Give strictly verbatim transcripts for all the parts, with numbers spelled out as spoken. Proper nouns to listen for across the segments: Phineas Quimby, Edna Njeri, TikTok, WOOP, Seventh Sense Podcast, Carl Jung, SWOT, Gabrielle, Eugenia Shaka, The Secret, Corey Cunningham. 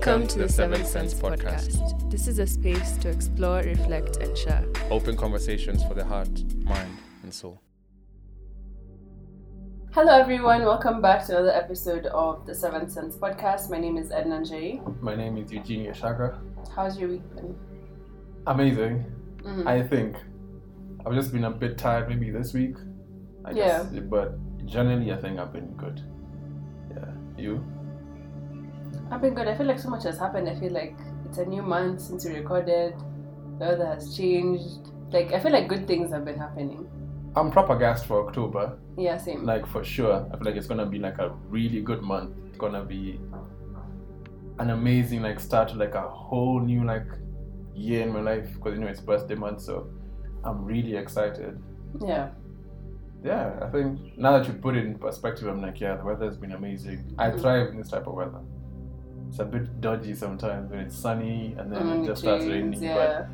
Welcome, Welcome to, to the, the Seventh Sense Podcast. Podcast. This is a space to explore, reflect, and share. Open conversations for the heart, mind, and soul. Hello everyone, welcome back to another episode of the Seventh Sense Podcast. My name is Edna Njeri. My name is Eugenia Shaka. How's your week been? Amazing, mm-hmm. I think. I've just been a bit tired maybe this week, I yeah. guess. But generally I think I've been good. Yeah, you? I've been good. I feel like so much has happened. I feel like it's a new month since we recorded. The weather has changed. Like, I feel like good things have been happening. I'm proper gassed for October. Yeah, same. Like, for sure. I feel like it's going to be like a really good month. It's going to be an amazing, like, start to like a whole new, like, year in my life. Because, you know, it's birthday month, so I'm really excited. Yeah. Yeah, I think now that you put it in perspective, I'm like, yeah, the weather has been amazing. I thrive in this type of weather. It's a bit dodgy sometimes when it's sunny and then mm, it just geez, starts raining, yeah.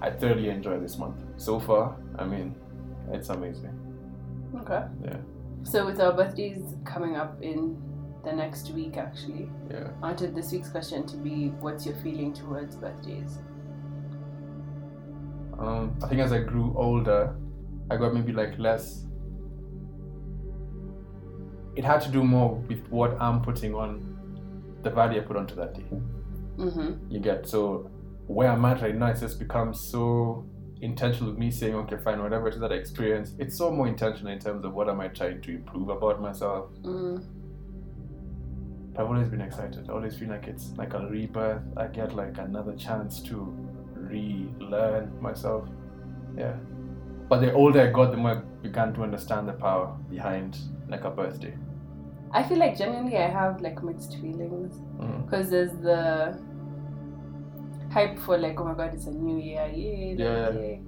But I thoroughly enjoy this month. So far, I mean, it's amazing. Okay. Yeah. So with our birthdays coming up in the next week, actually, yeah. I wanted this week's question to be, what's your feeling towards birthdays? Um, I think as I grew older, I got maybe like less... It had to do more with what I'm putting on, the value I put onto that day. Mm-hmm. You get, so where I'm at right now, it's just become so intentional with me saying, okay, fine, whatever it is that I experience, it's so more intentional in terms of what am I trying to improve about myself. Mm. But I've always been excited. I always feel like it's like a rebirth. I get like another chance to relearn myself. Yeah. But the older I got, the more I began to understand the power behind like a birthday. I feel like genuinely I have like mixed feelings because mm. there's the hype for like, oh my god, it's a new year, yay, yeah. yay.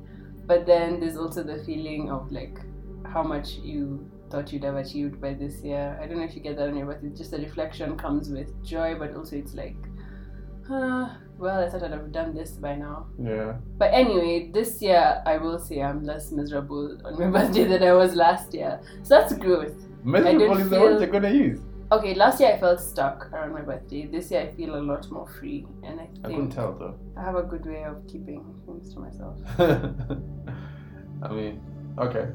But then there's also the feeling of like how much you thought you'd have achieved by this year. I don't know if you get that on your birthday. It's just the reflection comes with joy, but also it's like, uh, well, I thought I'd have done this by now. Yeah. But anyway, this year I will say I'm less miserable on my birthday than I was last year. So that's growth. Miserable is the word they're gonna use. Okay, last year I felt stuck around my birthday. This year I feel a lot more free, and I think I couldn't tell though. I have a good way of keeping things to myself. I mean, okay.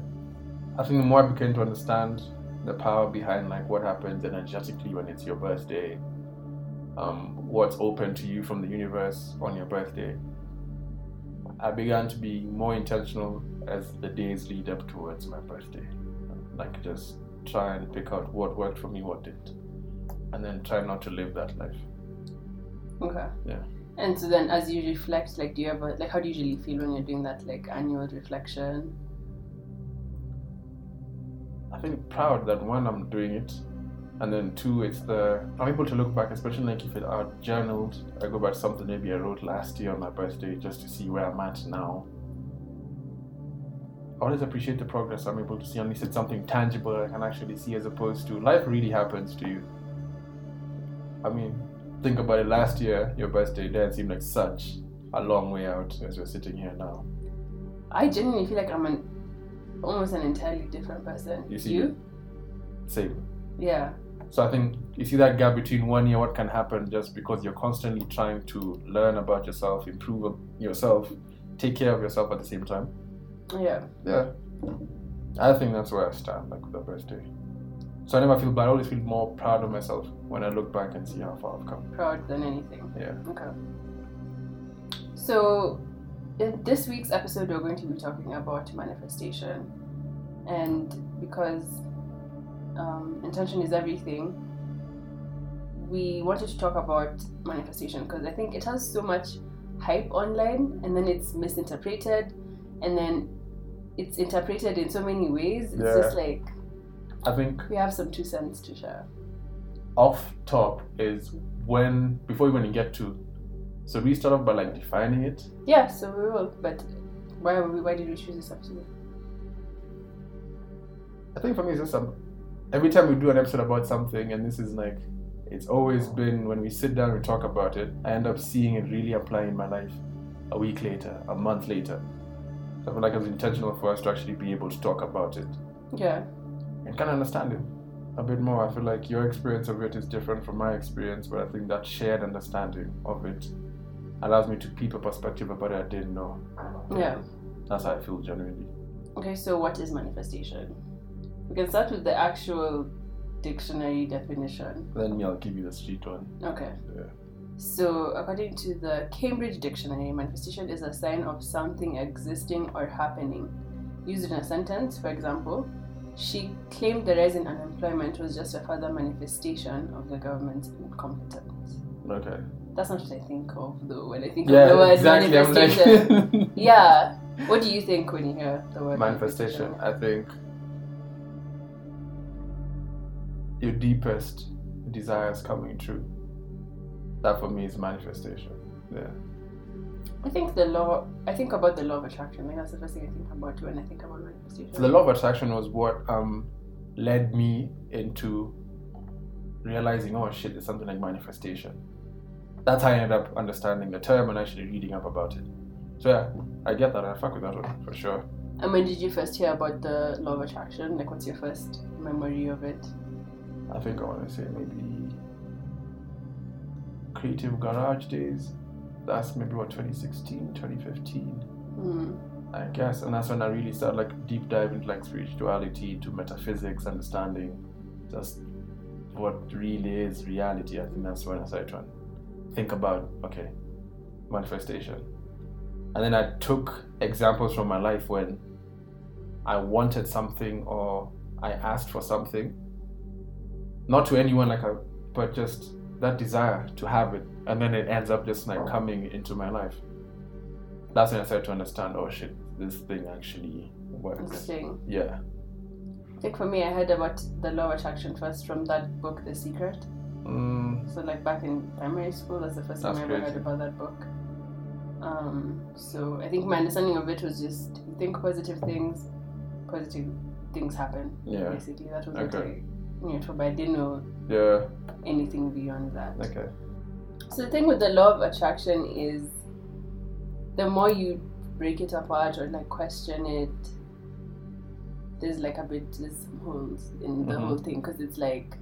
I think the more I begin to understand the power behind like what happens energetically when it's your birthday, um, what's open to you from the universe on your birthday, I began to be more intentional as the days lead up towards my birthday. Like just try and pick out what worked for me, what didn't, and then try not to live that life. Okay. Yeah. And so then, as you reflect, like, do you ever, like, how do you usually feel when you're doing that, like, annual reflection? I feel proud that one, I'm doing it, and then two, it's the I'm able to look back, especially like if it I journaled, I go back to something maybe I wrote last year on my birthday just to see where I'm at now. I always appreciate the progress I'm able to see, unless it's something tangible I can actually see, as opposed to life really happens to you. I mean, think about it, last year, your birthday didn't seem like such a long way out as we're sitting here now. I genuinely feel like I'm an almost an entirely different person. You see? You? Same. Yeah. So I think you see that gap between one year, what can happen just because you're constantly trying to learn about yourself, improve yourself, take care of yourself at the same time. Yeah. Yeah. I think that's where I stand, like, with the birthday. So I never feel bad. I always feel more proud of myself when I look back and see how far I've come. Proud than anything. Yeah. Okay. So in this week's episode, we're going to be talking about manifestation. And because um, intention is everything, we wanted to talk about manifestation because I think it has so much hype online and then it's misinterpreted. And then it's interpreted in so many ways. It's yeah. just like, I think we have some two cents to share. Off top is when, before we even get to, so we start off by like defining it. Yeah, so we will. But why we, why did we choose this episode? I think for me, it's just some, every time we do an episode about something, and this is like, it's always been when we sit down and talk about it, I end up seeing it really apply in my life a week later, a month later. I feel like it was intentional for us to actually be able to talk about it. Yeah. And kind of understand it. a bit more. I feel like your experience of it is different from my experience, but I think that shared understanding of it allows me to peep a perspective about it I didn't know. Yeah. That's how I feel genuinely. Okay, so what is manifestation? We can start with the actual dictionary definition. Then me, I'll give you the street one. Okay. Yeah. So, according to the Cambridge Dictionary, manifestation is a sign of something existing or happening. Used in a sentence, for example, she claimed the rise in unemployment was just a further manifestation of the government's incompetence. Okay. That's not what I think of, though, when I think yeah, of the word exactly. manifestation. Like yeah. What do you think when you hear the word manifestation? Manifestation? I think your deepest desires coming true. That for me is manifestation. Yeah. I think the law. I think about the law of attraction. Like that's the first thing I think about when I think about manifestation. So the law of attraction was what um, led me into realizing, oh shit, there's something like manifestation. That's how I ended up understanding the term and actually reading up about it. So yeah, I get that. I fuck with that one for sure. And when did you first hear about the law of attraction? Like, what's your first memory of it? I think I want to say maybe Creative Garage days. That's maybe what, twenty sixteen, twenty fifteen, mm. I guess. And that's when I really started like deep dive into like spirituality, to metaphysics, understanding just what really is reality. I think that's when I started trying to think about, okay, manifestation. And then I took examples from my life when I wanted something or I asked for something, not to anyone, like I, but just that desire to have it, and then it ends up just like coming into my life. That's when I started to understand, oh shit, this thing actually works. Interesting. Yeah. I think for me, I heard about the law of attraction first from that book, The Secret. Mm. So like back in primary school, that's the first that's time I ever crazy. heard about that book. Um, so I think my understanding of it was just think positive things, positive things happen. Yeah. Basically, that was okay. what I knew, but I didn't know yeah. anything beyond that. Okay. So the thing with the law of attraction is the more you break it apart or like question it, there's like a bit this holes in the mm-hmm. whole thing, because it's like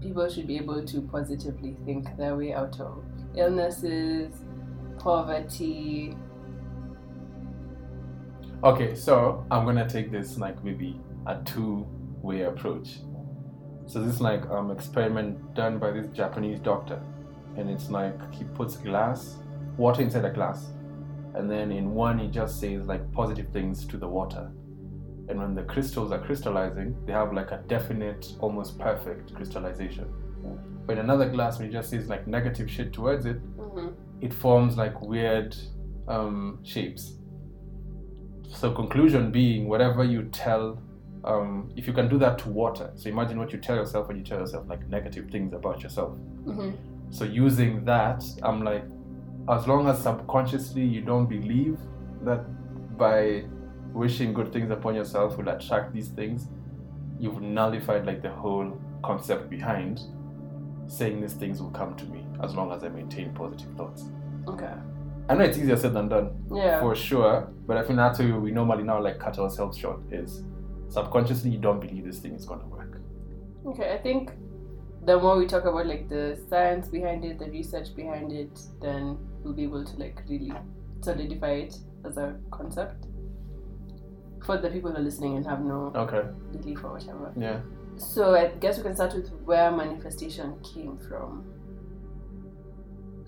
people should be able to positively think their way out of illnesses, poverty. Okay, so I'm gonna take this like maybe a two-way approach. So this is like um experiment done by this Japanese doctor, and it's like he puts glass water inside a glass, and then in one he just says like positive things to the water, and when the crystals are crystallizing, they have like a definite, almost perfect crystallization. But in another glass, when he just says like negative shit towards it, mm-hmm. it forms like weird um shapes. So conclusion being, whatever you tell Um, if you can do that to water, so imagine what you tell yourself when you tell yourself like negative things about yourself. Mm-hmm. So using that, I'm like, as long as subconsciously you don't believe that by wishing good things upon yourself will attract these things, you've nullified like the whole concept behind saying these things will come to me as long as I maintain positive thoughts. Okay. I know it's easier said than done, yeah, for sure, but I think that's where we normally now like cut ourselves short is, subconsciously, you don't believe this thing is going to work. Okay, I think the more we talk about like the science behind it, the research behind it, then we'll be able to like really solidify it as a concept for the people who are listening and have no okay. belief or whatever. Yeah. So I guess we can start with where manifestation came from.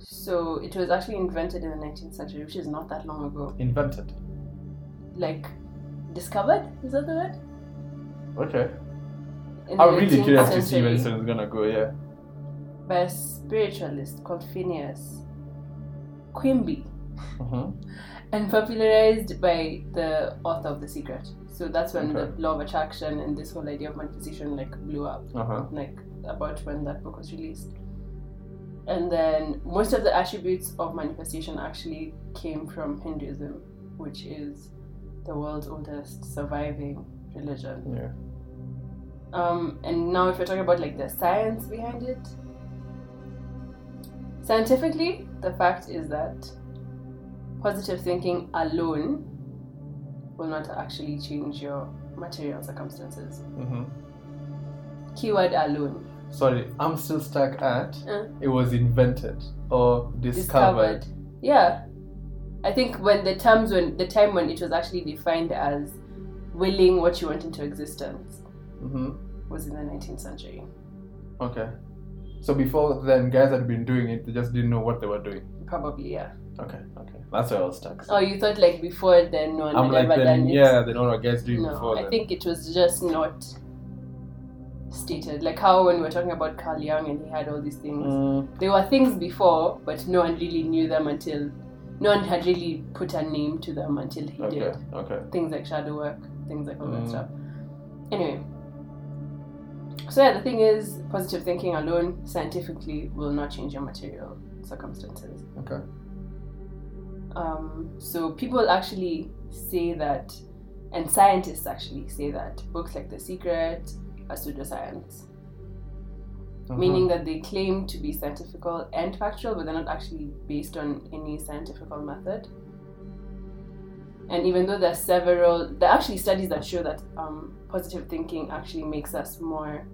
So it was actually invented in the nineteenth century, which is not that long ago. Invented? Like discovered? Is that the word? Okay. I'm really curious to see where this one's gonna go, yeah. By a spiritualist called Phineas Quimby, mm-hmm. and popularized by the author of The Secret. So that's when okay. the law of attraction and this whole idea of manifestation like blew up, uh-huh. like about when that book was released. And then most of the attributes of manifestation actually came from Hinduism, which is the world's oldest surviving religion. Yeah. Um, and now if you're talking about like the science behind it, scientifically, the fact is that positive thinking alone will not actually change your material circumstances. Mm-hmm. keyword alone. Sorry, I'm still stuck at uh. it was invented or discovered. discovered. Yeah. I think when the terms when the time when it was actually defined as willing what you want into existence mm-hmm. was in the nineteenth century. Okay. So before then, guys had been doing it, they just didn't know what they were doing. Probably, yeah. Okay, okay. That's where I was stuck. So. Oh, you thought like before then no one I'm had like, ever then, done it? Yeah, they don't know what guys doing no, before I then. I think it was just not stated. Like how when we were talking about Carl Jung and he had all these things, mm. there were things before, but no one really knew them until... No one had really put a name to them until he okay, did. Okay. Things like shadow work, things like all mm. that stuff. Anyway. So yeah, the thing is, positive thinking alone scientifically will not change your material circumstances. Okay. Um, so people actually say that, and scientists actually say that, books like The Secret are pseudoscience. Mm-hmm. Meaning that they claim to be scientifical and factual, but they're not actually based on any scientifical method. And even though there are several, there are actually studies that show that um, positive thinking actually makes us more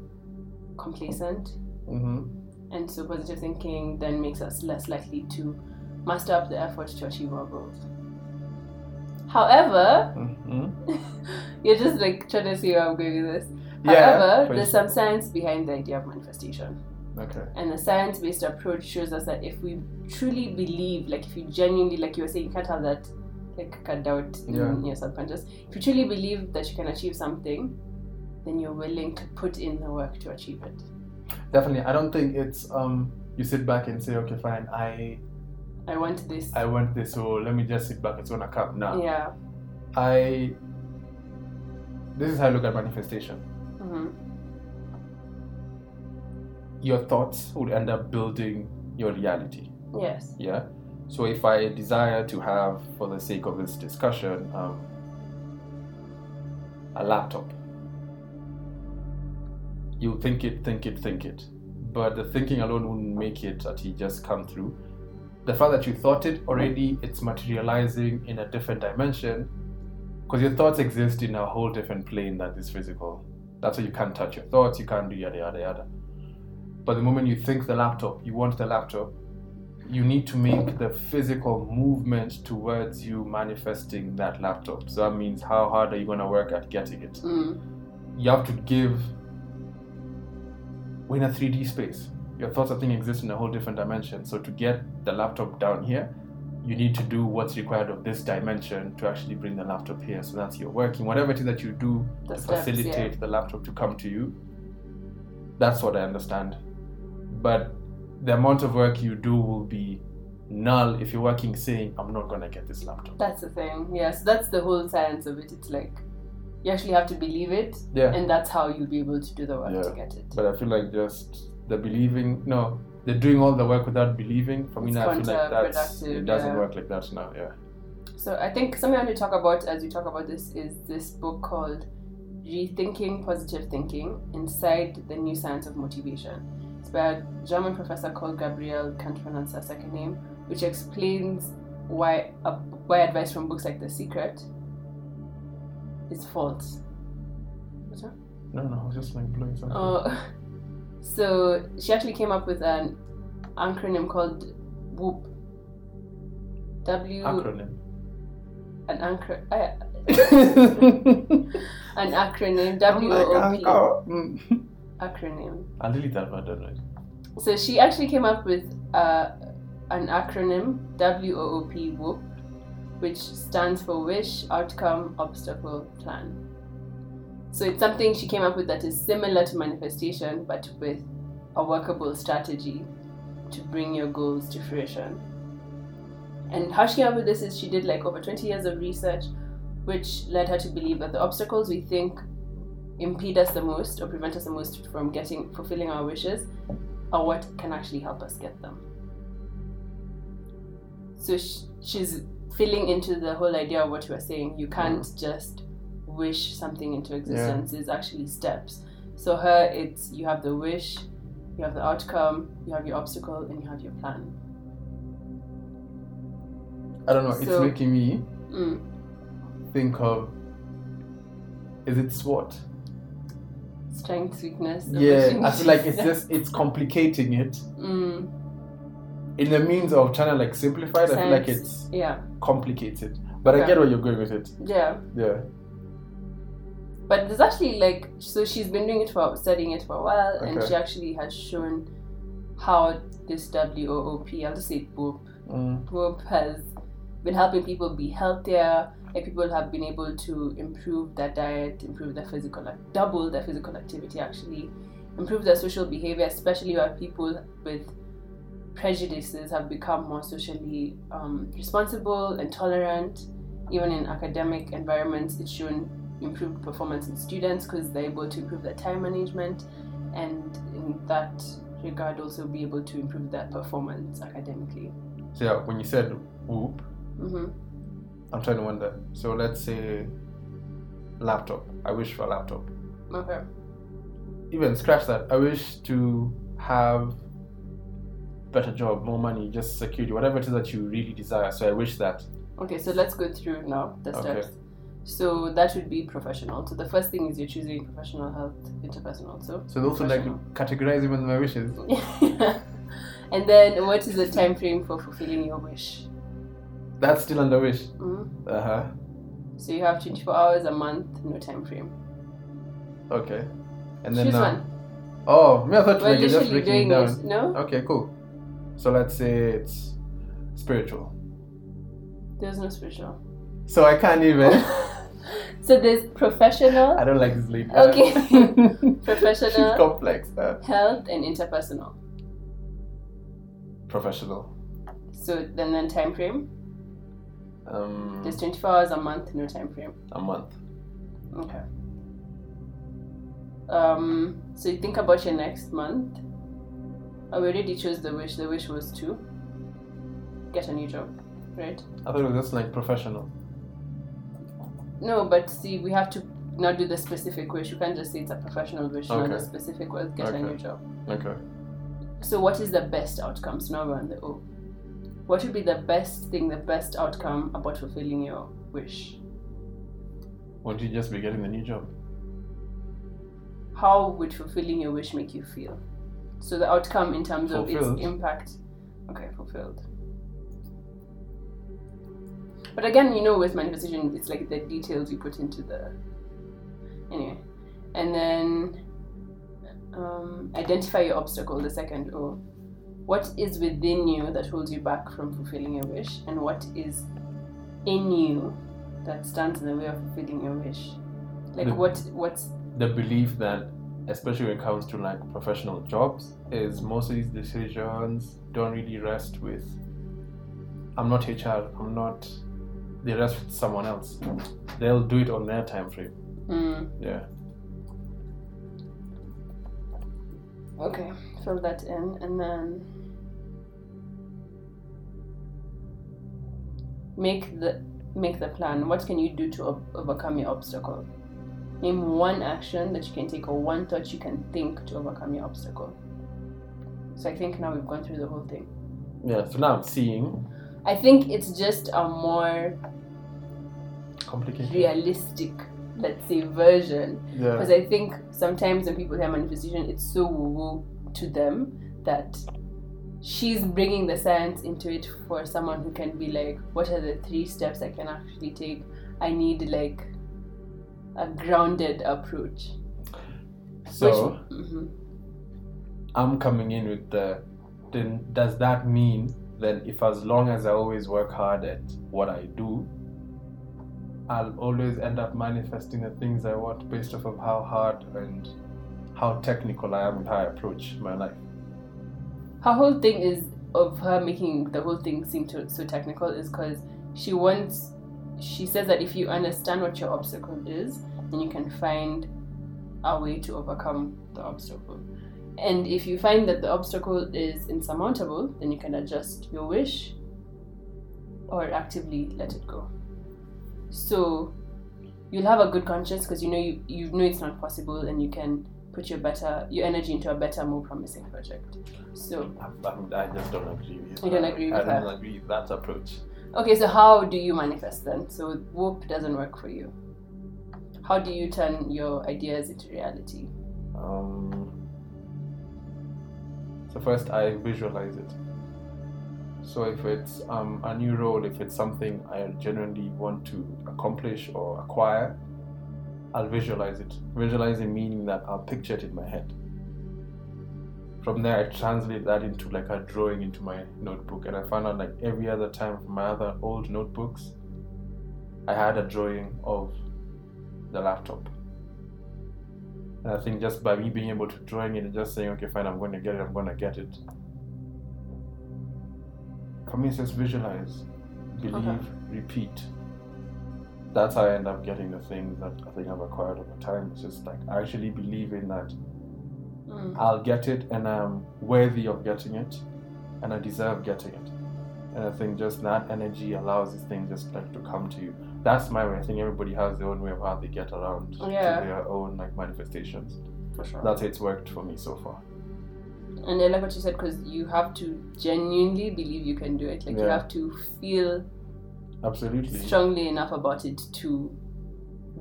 complacent. Mm-hmm. And so positive thinking then makes us less likely to muster up the effort to achieve our goals. However, mm-hmm. you're just like trying to see where I'm going with this. However, yeah, there's some science behind the idea of manifestation. Okay. And the science-based approach shows us that if we truly believe, like if you genuinely, like you were saying, you can't have that like cut doubt yeah. in your subconscious. If you truly believe that you can achieve something, then you're willing to put in the work to achieve it. Definitely. I don't think it's um you sit back and say, okay, fine, I I want this. I want this, so let me just sit back, it's gonna come now. Yeah. I this is how I look at manifestation. Mm-hmm. Your thoughts would end up building your reality. Yes. Yeah. So if I desire to have, for the sake of this discussion, um, a laptop, you think it, think it, think it, but the thinking alone wouldn't make it actually just come through. The fact that you thought it already, it's materializing in a different dimension, because your thoughts exist in a whole different plane that is physical. That's why you can't touch your thoughts, you can't do yada yada yada. But the moment you think the laptop, you want the laptop, you need to make the physical movement towards you manifesting that laptop. So that means how hard are you going to work at getting it? Mm. You have to give... We're in a three D space. Your thoughts, I think, exist in a whole different dimension. So to get the laptop down here, you need to do what's required of this dimension to actually bring the laptop here. So that's your working. Whatever it is that you do the to steps, facilitate yeah. the laptop to come to you, that's what I understand. But the amount of work you do will be null if you're working saying, I'm not going to get this laptop. That's the thing. Yes, yeah, so that's the whole science of it. It's like you actually have to believe it. Yeah. And that's how you'll be able to do the work yeah. to get it. But I feel like just the believing, no. They're doing all the work without believing. For me, now, I feel like that's, it doesn't yeah. work like that now, yeah. So I think something I want to talk about as we talk about this is this book called Rethinking Positive Thinking Inside the New Science of Motivation. It's by a German professor called Gabrielle, can't pronounce her second name, which explains why uh, why advice from books like The Secret is false. What's that? No, no, I was just like blowing something. Oh. So she actually came up with an acronym called WOOP. W. Acronym. An anchor. I, an acronym. W O P. Acronym. I really don't know. So she actually came up with uh, an acronym W O O P WOOP, which stands for Wish, Outcome, Obstacle, Plan. So it's something she came up with that is similar to manifestation, but with a workable strategy to bring your goals to fruition. And how she came up with this is she did like over twenty years of research, which led her to believe that the obstacles we think impede us the most or prevent us the most from getting fulfilling our wishes are what can actually help us get them. So she's filling into the whole idea of what you were saying. You can't just wish something into existence. Yeah. Is actually steps. So her, it's you have the wish, you have the outcome, you have your obstacle, and you have your plan. I don't know. So, it's making me mm. think of, is it SWOT? strength, weakness, yeah, I feel like it's just it's complicating it mm. in the means of trying to like simplify it. Sense. I feel like it's yeah complicated, but okay. I get where you're going with it. Yeah, yeah. But there's actually like so she's been doing it for studying it for a while, okay. and she actually has shown how this W O O P, I'll just say WOOP, mm. WOOP has been helping people be healthier. Like people have been able to improve their diet, improve their physical, like double their physical activity, actually improve their social behavior, especially where people with prejudices have become more socially um, responsible and tolerant. Even in academic environments, it's shown improved performance in students because they're able to improve their time management, and in that regard also be able to improve their performance academically. So yeah, when you said WOOP, mm-hmm. I'm trying to wonder, so let's say laptop, I wish for a laptop. Okay. Even scratch that, I wish to have better job, more money, just security, whatever it is that you really desire, so I wish that. Okay, so let's go through now the steps. Okay. So that would be professional. So the first thing is you're choosing professional health, interpersonal. So so those are like categorize even my wishes. Yeah. And then what is the time frame for fulfilling your wish? That's still under wish. Mm-hmm. Uh huh. So you have twenty-four hours a month, no time frame. Okay. And then choose uh, one. Oh, me I thought well, like, you're just breaking down. It, no. Okay, cool. So let's say it's spiritual. There's no spiritual. So I can't even. So there's professional. I don't like this lady. Okay. Professional. She's complex. Uh. Health and interpersonal. Professional. So then, then time frame. Um. There's twenty-four hours a month, no time frame. A month. Okay. Um. So you think about your next month. I already chose the wish. The wish was to get a new job, right? I thought it was just like professional. No, but see, we have to not do the specific wish. You can't just say it's a professional wish, okay. not a specific wish, get okay. a new job. Okay. So what is the best outcome? So now we're on the O. What would be the best thing, the best outcome about fulfilling your wish? Won't you just be getting the new job? How would fulfilling your wish make you feel? So the outcome in terms fulfilled. Of its impact. Okay, fulfilled. But again, you know, with manifestation, it's like the details you put into the... Anyway. And then um, identify your obstacle, the second O. What is within you that holds you back from fulfilling your wish? And what is in you that stands in the way of fulfilling your wish? Like the, what what's... The belief that, especially when it comes to like professional jobs, is most of these decisions don't really rest with... I'm not H R, I'm not... They rest with someone else. They'll do it on their time frame. Mm. Yeah. Okay, fill that in and then make the make the plan. What can you do to ob- overcome your obstacle? Name one action that you can take or one thought you can think to overcome your obstacle. So I think now we've gone through the whole thing. Yeah, so now I'm seeing. I think it's just a more complicated, realistic, let's say, version. Because yeah. I think sometimes when people hear manifestation, it's so woo woo to them that she's bringing the science into it for someone who can be like, what are the three steps I can actually take? I need like a grounded approach. So Which, mm-hmm. I'm coming in with the. Then does that mean? Then if as long as I always work hard at what I do, I'll always end up manifesting the things I want based off of how hard and how technical I am and how I approach my life. Her whole thing is of her making the whole thing seem to, so technical is because she wants, she says that if you understand what your obstacle is, then you can find a way to overcome the obstacle. And if you find that the obstacle is insurmountable, then you can adjust your wish or actively let it go. So you'll have a good conscience because you know you, you know it's not possible, and you can put your better your energy into a better, more promising project. So I, I just don't agree with that. You don't agree with that? I don't agree with that approach. Okay, so how do you manifest then? So WOOP doesn't work for you. How do you turn your ideas into reality? Um, so first I visualize it. So if it's um, a new role, if it's something I genuinely want to accomplish or acquire, I'll visualize it. Visualizing meaning that I'll picture it in my head. From there, I translate that into like a drawing into my notebook, and I found out like every other time from my other old notebooks, I had a drawing of the laptop. And I think just by me being able to drawing it and just saying, okay, fine, I'm going to get it, I'm going to get it. For me, it's just visualize, believe, okay. Repeat. That's how I end up getting the things that I think I've acquired over time. It's just like, I actually believe in that. Mm. I'll get it, and I'm worthy of getting it, and I deserve getting it. And I think just that energy allows these things just like to come to you. That's my way. I think everybody has their own way of how they get around yeah. to their own like manifestations. For sure. That's how it's worked for me so far. And I like what you said, because you have to genuinely believe you can do it. Like yeah. you have to feel absolutely strongly enough about it to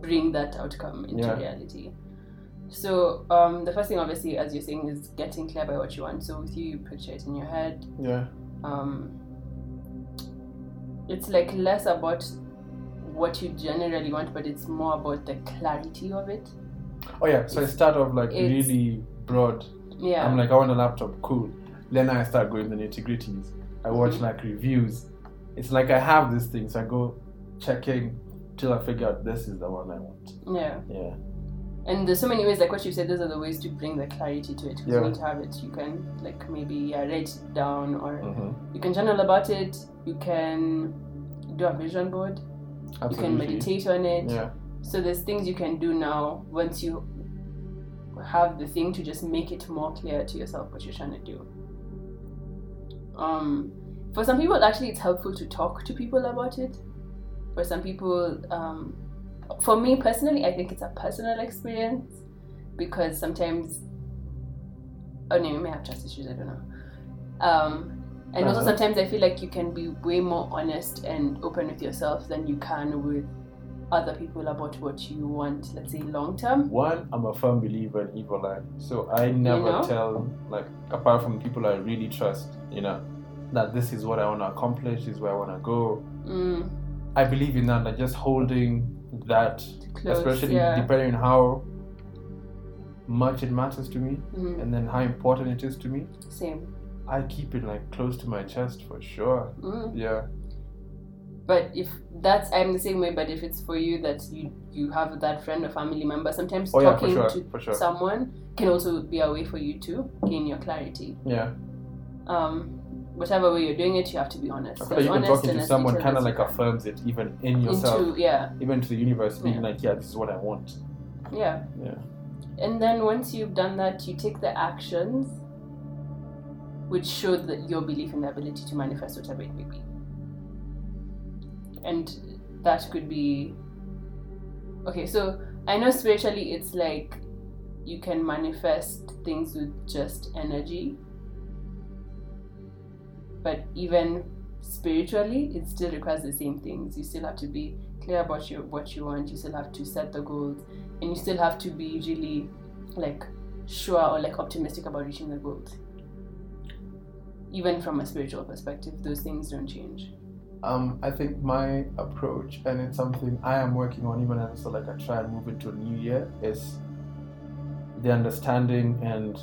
bring that outcome into yeah. reality. So um, the first thing, obviously, as you're saying, is getting clear by what you want. So with you, you picture it in your head. Yeah. Um, it's like less about what you generally want, but it's more about the clarity of it. Oh yeah. So it's, I start off like really broad. Yeah. I'm like, I want a laptop. Cool. Then I start going the nitty gritties. I watch mm-hmm. like reviews. It's like I have this thing, so I go checking till I figure out this is the one I want. Yeah. Yeah. And there's so many ways, like what you said, those are the ways to bring the clarity to it. Because yeah. you need to have it. You can, like, maybe yeah, write it down, or mm-hmm. you can journal about it. You can do a vision board. Absolutely. You can meditate on it. Yeah. So there's things you can do now once you have the thing to just make it more clear to yourself what you're trying to do. Um, for some people, actually, it's helpful to talk to people about it. For some people, um, for me personally, I think it's a personal experience, because sometimes, oh no, you may have trust issues, I don't know. Um, and uh-huh. also sometimes I feel like you can be way more honest and open with yourself than you can with other people about what you want, let's say long term. One, I'm a firm believer in evil eye, so I never you know? tell, like, apart from people I really trust, you know, that this is what I want to accomplish, this is where I want to go. Mm. I believe in that, like just holding that close, especially yeah. depending on how much it matters to me mm-hmm. and then how important it is to me. Same. I keep it like close to my chest for sure. Mm. Yeah. But if that's, I'm the same way, but if it's for you that you, you have that friend or family member, sometimes oh, talking yeah, for sure, to for sure. someone can also be a way for you to gain your clarity. Yeah. Um, whatever way you're doing it, you have to be honest. Okay, even honest talking to someone kind of like affirms it even in yourself. Into, yeah. Even to the universe, being yeah. like, yeah, this is what I want. Yeah. Yeah. And then once you've done that, you take the actions which show that your belief in the ability to manifest whatever it may be. And that could be, okay, so I know spiritually it's like you can manifest things with just energy, but even spiritually it still requires the same things. You still have to be clear about your, what you want, you still have to set the goals, and you still have to be really like sure or like optimistic about reaching the goals. Even from a spiritual perspective, those things don't change. Um, I think my approach, and it's something I am working on even as so like I try and move into a new year, is the understanding and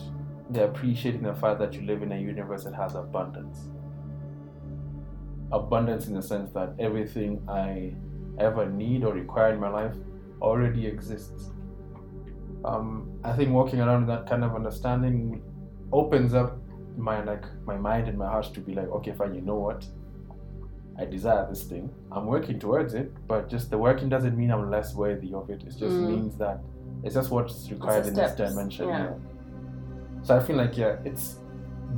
the appreciating the fact that you live in a universe that has abundance. Abundance in the sense that everything I ever need or require in my life already exists. Um, I think walking around with that kind of understanding opens up my like my mind and my heart to be like, okay, fine, you know what? I desire this thing. I'm working towards it, but just the working doesn't mean I'm less worthy of it. It just mm. means that it's just what's required in this dimension. Yeah. Yeah. So I feel like, yeah, it's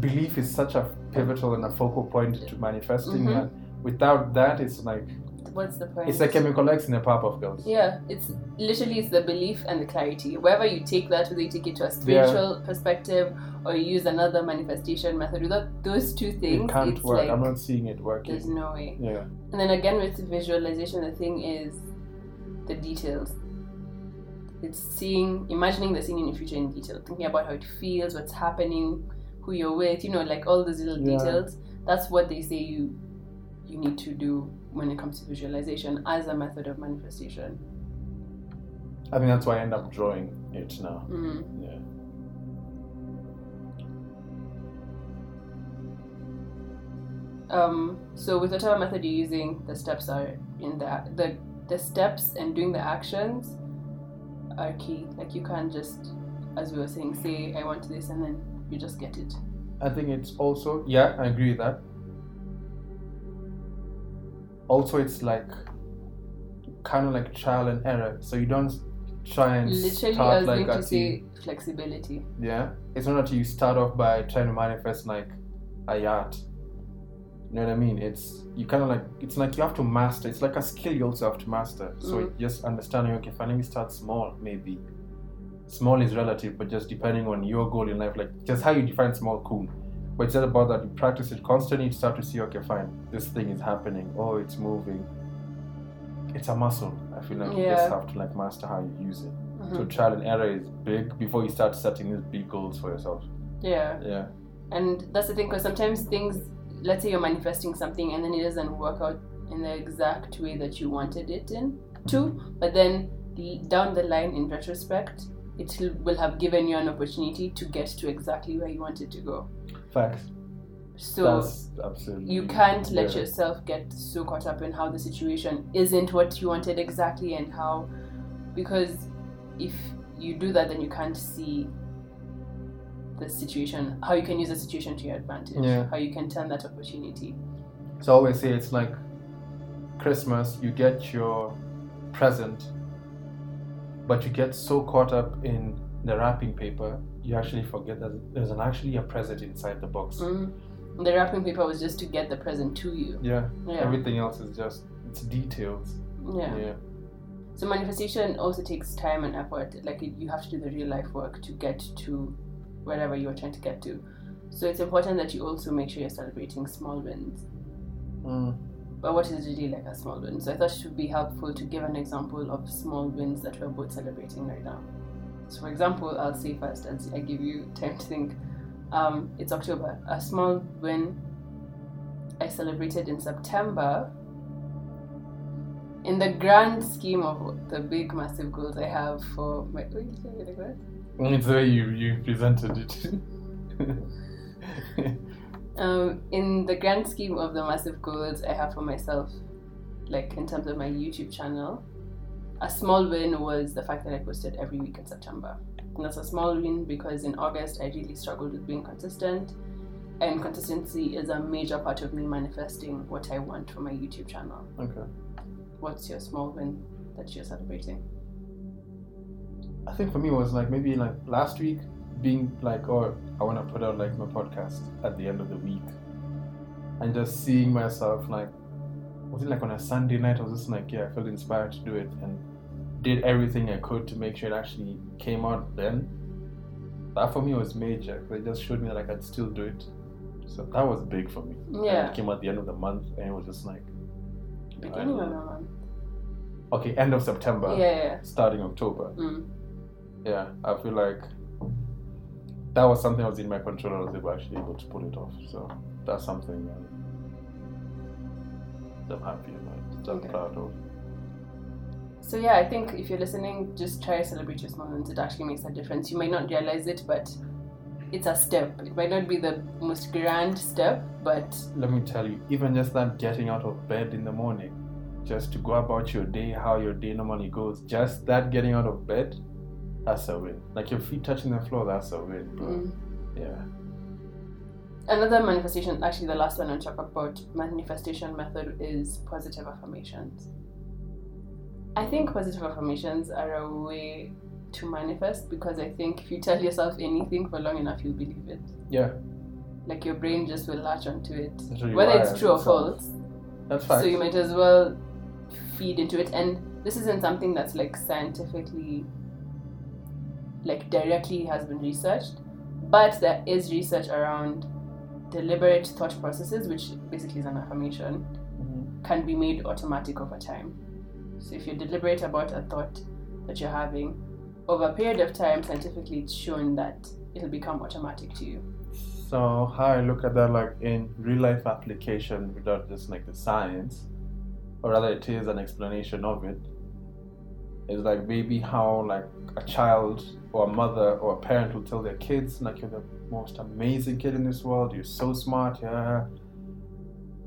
belief is such a pivotal and a focal point to manifesting mm-hmm. that without that, it's like, what's the point? It's a chemical X in a pop of girls. Yeah, it's literally it's the belief and the clarity. Wherever you take that, whether you take it to a spiritual yeah. perspective or you use another manifestation method, without those two things, it can't it's work. Like, I'm not seeing it working. There's no way. Yeah. And then again with visualization, the thing is the details. It's seeing, imagining the scene in the future in detail, thinking about how it feels, what's happening, who you're with, you know, like all those little yeah. details. That's what they say you you need to do when it comes to visualization as a method of manifestation. I think that's why I end up drawing it now. Mm. Yeah. Um, so with whatever method you're using, the steps are in that the the steps and doing the actions are key. Like you can't just, as we were saying, say I want this and then you just get it. I think it's also yeah, I agree with that. Also, it's like kind of like trial and error. So you don't try and literally start I was like going to say the, flexibility. Yeah, it's not that you start off by trying to manifest like a yacht. You know what I mean? It's you kind of like it's like you have to master. It's like a skill you also have to master. So mm. it, just understanding, okay, fine, let me start small. Maybe small is relative, but just depending on your goal in life, like just how you define small, cool. But it's not about that. You practice it constantly. You start to see, okay, fine, this thing is happening. Oh, it's moving. It's a muscle. I feel like yeah. you just have to like master how you use it. Mm-hmm. So trial and error is big before you start setting these big goals for yourself. Yeah. Yeah. And that's the thing, because sometimes things. Let's say you're manifesting something and then it doesn't work out in the exact way that you wanted it in to, but then the, down the line in retrospect, it will have given you an opportunity to get to exactly where you wanted to go. Facts. So that's absolutely you can't let yeah. yourself get so caught up in how the situation isn't what you wanted exactly and how, because if you do that, then you can't see the situation, how you can use the situation to your advantage, yeah. how you can turn that opportunity. So I always say it's like Christmas, you get your present, but you get so caught up in the wrapping paper, you actually forget that there's an, actually a present inside the box. Mm-hmm. The wrapping paper was just to get the present to you. Yeah, yeah. Everything else is just, it's details. Yeah. yeah. So manifestation also takes time and effort, like you have to do the real life work to get to wherever you're trying to get to. So it's important that you also make sure you're celebrating small wins. Mm. But what is really like a small win? So I thought it would be helpful to give an example of small wins that we're both celebrating right now. So for example, I'll say first, as I give you time to think. Um, it's October. A small win I celebrated in September. In the grand scheme of the big, massive goals I have for my... Wait, you tell me like what? It's the way you, you presented it. um, in the grand scheme of the massive goals I have for myself, like in terms of my YouTube channel, a small win was the fact that I posted every week in September. And that's a small win because in August I really struggled with being consistent, and consistency is a major part of me manifesting what I want for my YouTube channel. Okay. What's your small win that you're celebrating? I think for me it was like maybe like last week being like, oh, I want to put out like my podcast at the end of the week, and just seeing myself like, was it like on a Sunday night I was just like, yeah, I felt inspired to do it and did everything I could to make sure it actually came out then. That for me was major because it just showed me that like, I could still do it. So that was big for me. Yeah. And it came at the end of the month and it was just like, beginning of the month. Okay, end of September. Yeah. yeah. Starting October. Mm. Yeah, I feel like that was something I was in my control. I was able, actually able to pull it off. So that's something that I'm happy about, that I'm okay. proud of. So yeah, I think if you're listening, just try to celebrate your small wins. It actually makes a difference. You might not realize it, but it's a step. It might not be the most grand step, but... Let me tell you, even just that getting out of bed in the morning, just to go about your day, how your day normally goes, just that getting out of bed, that's a win. Like your feet touching the floor, that's a win. Mm. Yeah. Another manifestation, actually the last one I'll talk about, manifestation method, is positive affirmations. I think positive affirmations are a way to manifest because I think if you tell yourself anything for long enough, you'll believe it. Yeah. Like your brain just will latch onto it. Really whether it's true or false. That's fine. So you might as well feed into it. And this isn't something that's like scientifically... like directly has been researched, but there is research around deliberate thought processes, which basically is an affirmation, mm-hmm. can be made automatic over time. So if you're deliberate about a thought that you're having, over a period of time, scientifically it's shown that it'll become automatic to you. So how I look at that, like in real life application, without just like the science, or rather it is an explanation of it, is like maybe how like a child or a mother or a parent will tell their kids, like, you're the most amazing kid in this world, you're so smart, yeah.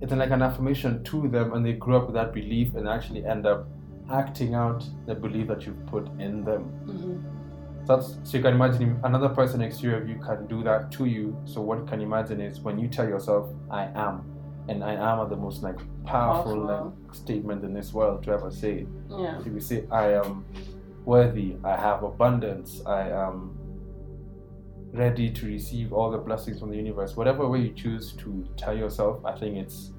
It's like an affirmation to them, and they grow up with that belief and actually end up acting out the belief that you've put in them. Mm-hmm. So, that's, so you can imagine another person next year, you can do that to you. So what you can imagine is when you tell yourself, I am, and I am are the most like powerful, powerful. Like, statement in this world to ever say. Yeah. So if you say, I am worthy, I have abundance, I am ready to receive all the blessings from the universe, whatever way you choose to tell yourself, I think it's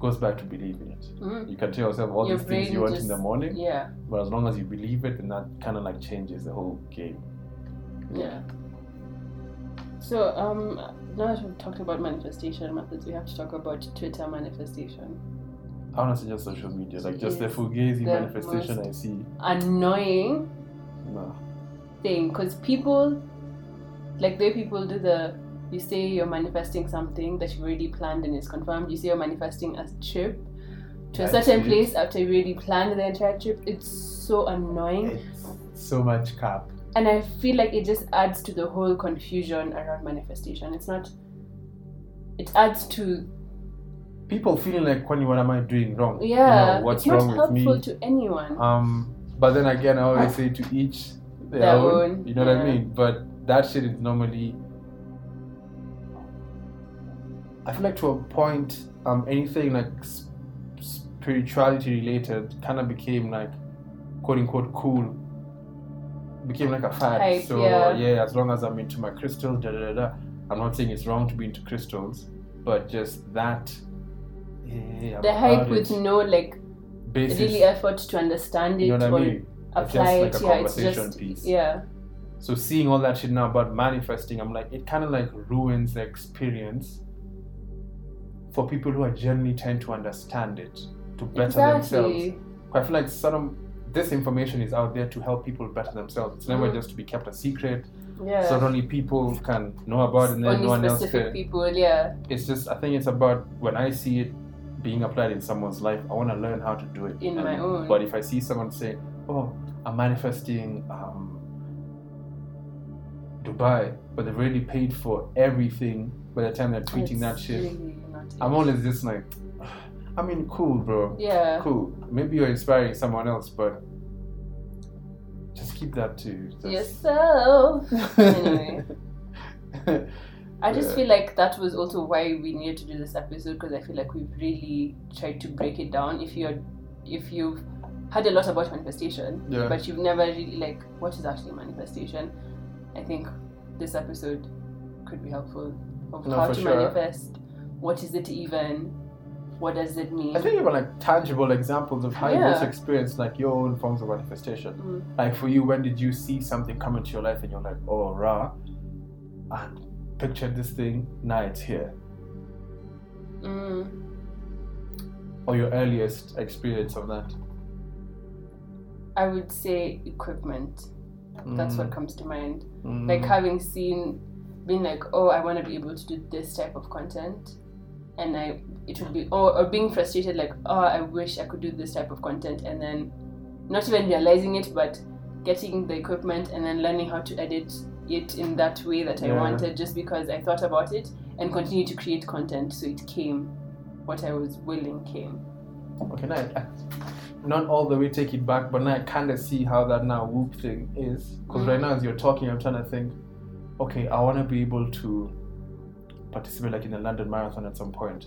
goes back to believing it. Mm-hmm. You can tell yourself all Your these things you want just, in the morning, yeah. But as long as you believe it, then that kind of like changes the whole game. Yeah. So um, now that we've talked about manifestation methods, we have to talk about Twitter manifestation. I want to suggest social media, like just yes, the fugazi the manifestation I see. Annoying. No. Thing, because people, like the way people do the. You say you're manifesting something that you've already planned and it's confirmed. You say you're manifesting a trip to a certain place after you already planned the entire trip. It's so annoying. It's so much crap. And I feel like it just adds to the whole confusion around manifestation. It's not... It adds to... People feeling like, what am I doing wrong? Yeah, you know, what's wrong with me? It's not helpful to anyone. Um, but then again, I always say to each their, their own, own. You know yeah. what I mean? But that shit is normally... I feel like to a point, um, anything like spirituality related kind of became like, quote unquote, cool. Became like a fad. Hype, so yeah. yeah, as long as I'm into my crystals, da, da da da. I'm not saying it's wrong to be into crystals, but just that. Yeah, the hype with no like basis, really effort to understand it, you know what I mean? Or apply just, like, it. Yeah, it's just piece. yeah. So seeing all that shit now about manifesting, I'm like, it kind of like ruins the experience. For people who are generally tend to understand it, to better exactly. themselves. I feel like some this information is out there to help people better themselves. It's never mm-hmm. just to be kept a secret. Yeah. So only people can know about it and then only no one else can. People, yeah. It's just I think it's about when I see it being applied in someone's life, I want to learn how to do it. In and, my own. But if I see someone say, oh, I'm manifesting um, Dubai, but they've already paid for everything by the time they're tweeting That's that shit. Really I'm always just like, I mean, cool, bro. Yeah. Cool. Maybe you're inspiring someone else, but just keep that to just... yourself. Anyway. I just yeah. feel like that was also why we needed to do this episode, because I feel like we've really tried to break it down. If you're, if you've heard a lot about manifestation, yeah. but you've never really, like, what is actually manifestation? I think this episode could be helpful of no, how to sure. manifest. What is it even? What does it mean? I think you were like tangible examples of how yeah. you just experienced like your own forms of manifestation. Mm. Like for you, when did you see something come into your life and you're like, oh, rah, I pictured this thing, now it's here. Mm. Or your earliest experience of that? I would say equipment. Mm. That's what comes to mind. Mm. Like having seen, being like, oh, I want to be able to do this type of content. And I, it would be, or, or being frustrated, like, oh, I wish I could do this type of content, and then not even realizing it, but getting the equipment and then learning how to edit it in that way that yeah. I wanted, just because I thought about it and continued to create content, so it came, what I was willing came. Okay, now I, I, not all the way take it back, but now I kind of see how that now Whoop thing is, because mm-hmm. right now as you're talking, I'm trying to think, okay, I want to be able to participate like in the London Marathon at some point,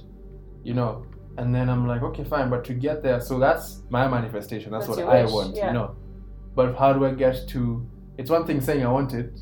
you know, and then I'm like, okay, fine, but to get there, so that's my manifestation, that's, that's what I wish. want, yeah. you know, but how do I get to, it's one thing saying I want it,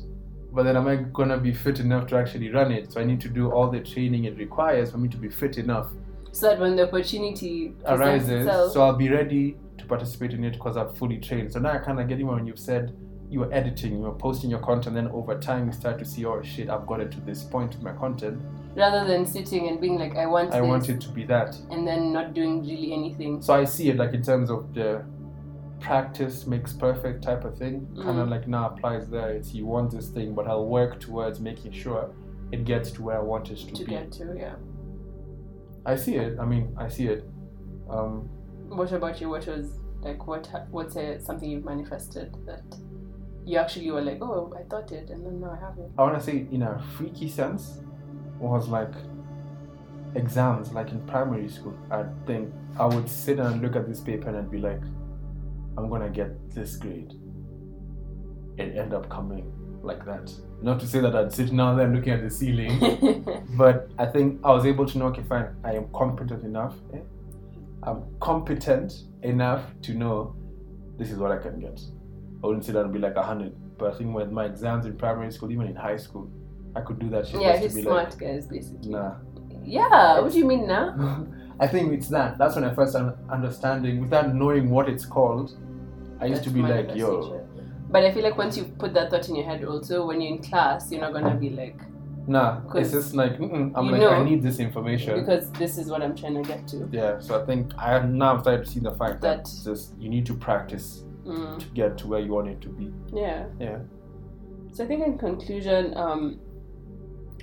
but then am I going to be fit enough to actually run it? So I need to do all the training it requires for me to be fit enough. So that when the opportunity arises, itself. so I'll be ready to participate in it because I've fully trained. So now I kind of get it when you've said, you were editing, you were posting your content, then over time you start to see, oh shit, I've got it to this point with my content. Rather than sitting and being like, I want I this, want it to be that. And then not doing really anything. So I see it like in terms of the practice makes perfect type of thing, mm. kind of like now applies there. It's you want this thing, but I'll work towards making sure it gets to where I want it to, to be. Get to, yeah. I see it. I mean, I see it. Um, what about you? What was like? What what's a, something you've manifested that you actually were like, oh, I thought it, and then now I have it. I want to say in a freaky sense was like exams, like in primary school. I think I would sit and look at this paper and I'd be like, I'm gonna get this grade. It end up coming like that. Not to say that I'd sit now and looking at the ceiling, but I think I was able to know, okay, fine, I am competent enough. Eh? I'm competent enough to know this is what I can get. I wouldn't say that would be like a hundred, but I think with my exams in primary school, even in high school, I could do that shit. Yeah, he's to be smart, like, guys, basically. Nah. Yeah, it's, what do you mean nah? I think it's that. That's when I first started understanding, without knowing what it's called, I used That's to be like, yo. Teacher. But I feel like once you put that thought in your head also, when you're in class, you're not going to be like... Nah, it's just like, mm-mm. I'm like, know, I need this information. Because this is what I'm trying to get to. Yeah, so I think I have now started to see the fact that, that just, you need to practice mm. to get to where you want it to be. Yeah. Yeah. So I think in conclusion, um,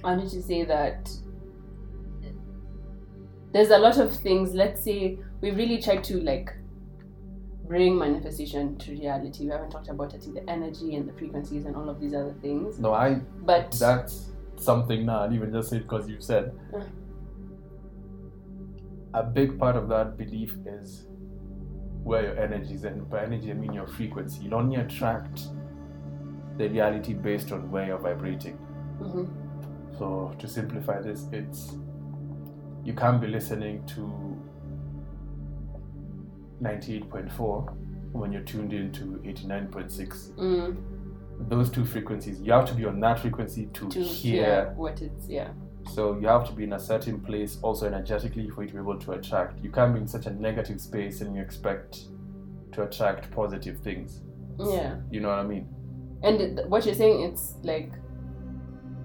I wanted to say that there's a lot of things, let's say, we really tried to like bring manifestation to reality. We haven't talked about it, the energy and the frequencies and all of these other things. No, I, but that's something now, I'll even just say it because you said. Uh, a big part of that belief is where your energy is, and by energy I mean your frequency. You'll only attract the reality based on where you're vibrating. Mm-hmm. So to simplify this, it's you can't be listening to ninety-eight point four when you're tuned in to eighty-nine point six. Mm. Those two frequencies, you have to be on that frequency to, to hear, hear what it's, yeah. So you have to be in a certain place also energetically for you to be able to attract. You can't be in such a negative space and you expect to attract positive things. Yeah. You know what I mean? And what you're saying, it's like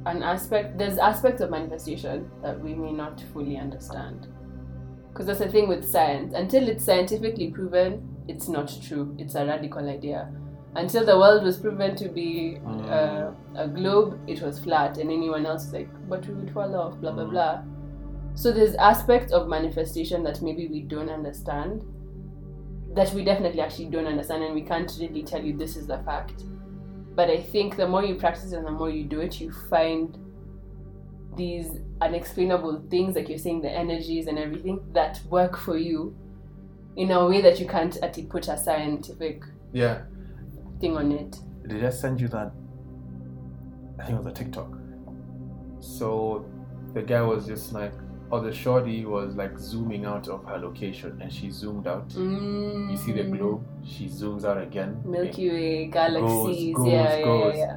an aspect, there's aspects of manifestation that we may not fully understand. Because that's the thing with science. Until it's scientifically proven, it's not true. It's a radical idea. Until the world was proven to be mm. uh, a globe, it was flat. And anyone else was like, but we would fall off, blah, blah, blah. So there's aspects of manifestation that maybe we don't understand, that we definitely actually don't understand, and we can't really tell you this is the fact. But I think the more you practice and the more you do it, you find these unexplainable things, like you're saying, the energies and everything that work for you in a way that you can't actually put a scientific yeah. thing on it. Did I send you that? I think it was a TikTok. So the guy was just like, or the shorty was like zooming out of her location, and she zoomed out. Mm. You see the globe, she zooms out again. Milky Way, galaxies, goes, goes, yeah, goes. yeah,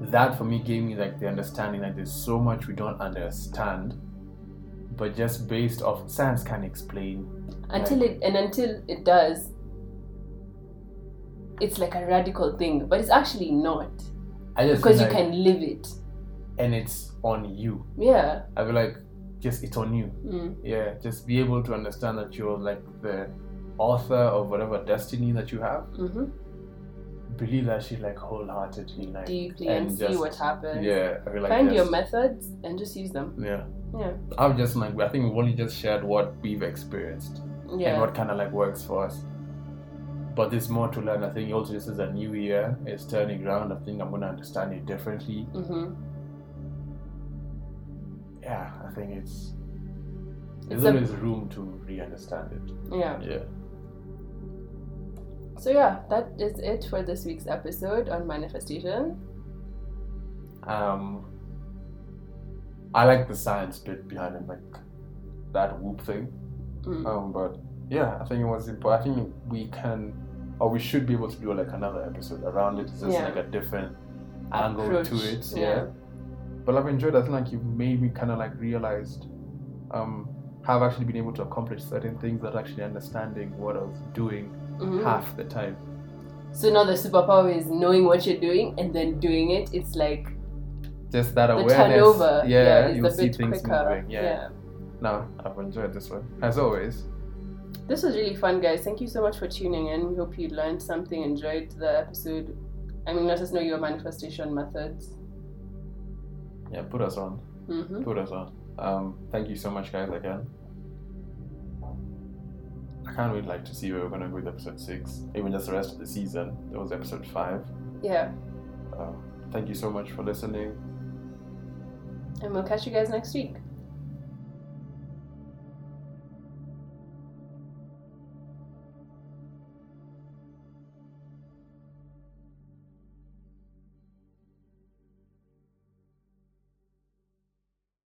yeah. That for me gave me like the understanding that there's so much we don't understand, but just based off science can explain. Until like, it and until it does, it's like a radical thing, but it's actually not. I just because you like, can live it, and it's on you. Yeah, I feel like. Just it's on you. Mm. Yeah, just be able to understand that you're like the author of whatever destiny that you have. Mm-hmm. Believe that shit like wholeheartedly, like deeply, and, and see just, what happens. Yeah, I mean, like, find just, your methods and just use them. Yeah, yeah. I'm just like I think we've only just shared what we've experienced yeah. and what kind of like works for us. But there's more to learn. I think also this is a new year. It's turning around. I think I'm gonna understand it differently. Mm-hmm. Yeah, I think it's there's always room to re-understand it. Yeah. Yeah. So yeah, that is it for this week's episode on manifestation. Um, I like the science bit behind it, like that WOOP thing. Mm. Um, but yeah, I think it was important. I think we can, or we should be able to do like another episode around it. It's just yeah. like a different angle Approach. to it. Yeah. yeah. But I've enjoyed. I think like you've made me kind of like realized um, how I've actually been able to accomplish certain things that actually understanding what I was doing mm-hmm. half the time. So now the superpower is knowing what you're doing and then doing it. It's like just that awareness. The turnover. Yeah, yeah it's you'll a bit see things quicker. moving. Yeah. yeah. No, I've enjoyed this one as always. This was really fun, guys. Thank you so much for tuning in. We hope you learned something, enjoyed the episode. I mean, let us know your manifestation methods. Yeah, put us on. Mm-hmm. Put us on. Um, thank you so much, guys, again. I can't wait, like, to see where we're going to go with episode six. Even just the rest of the season. That was episode five. Yeah. Um, thank you so much for listening. And we'll catch you guys next week.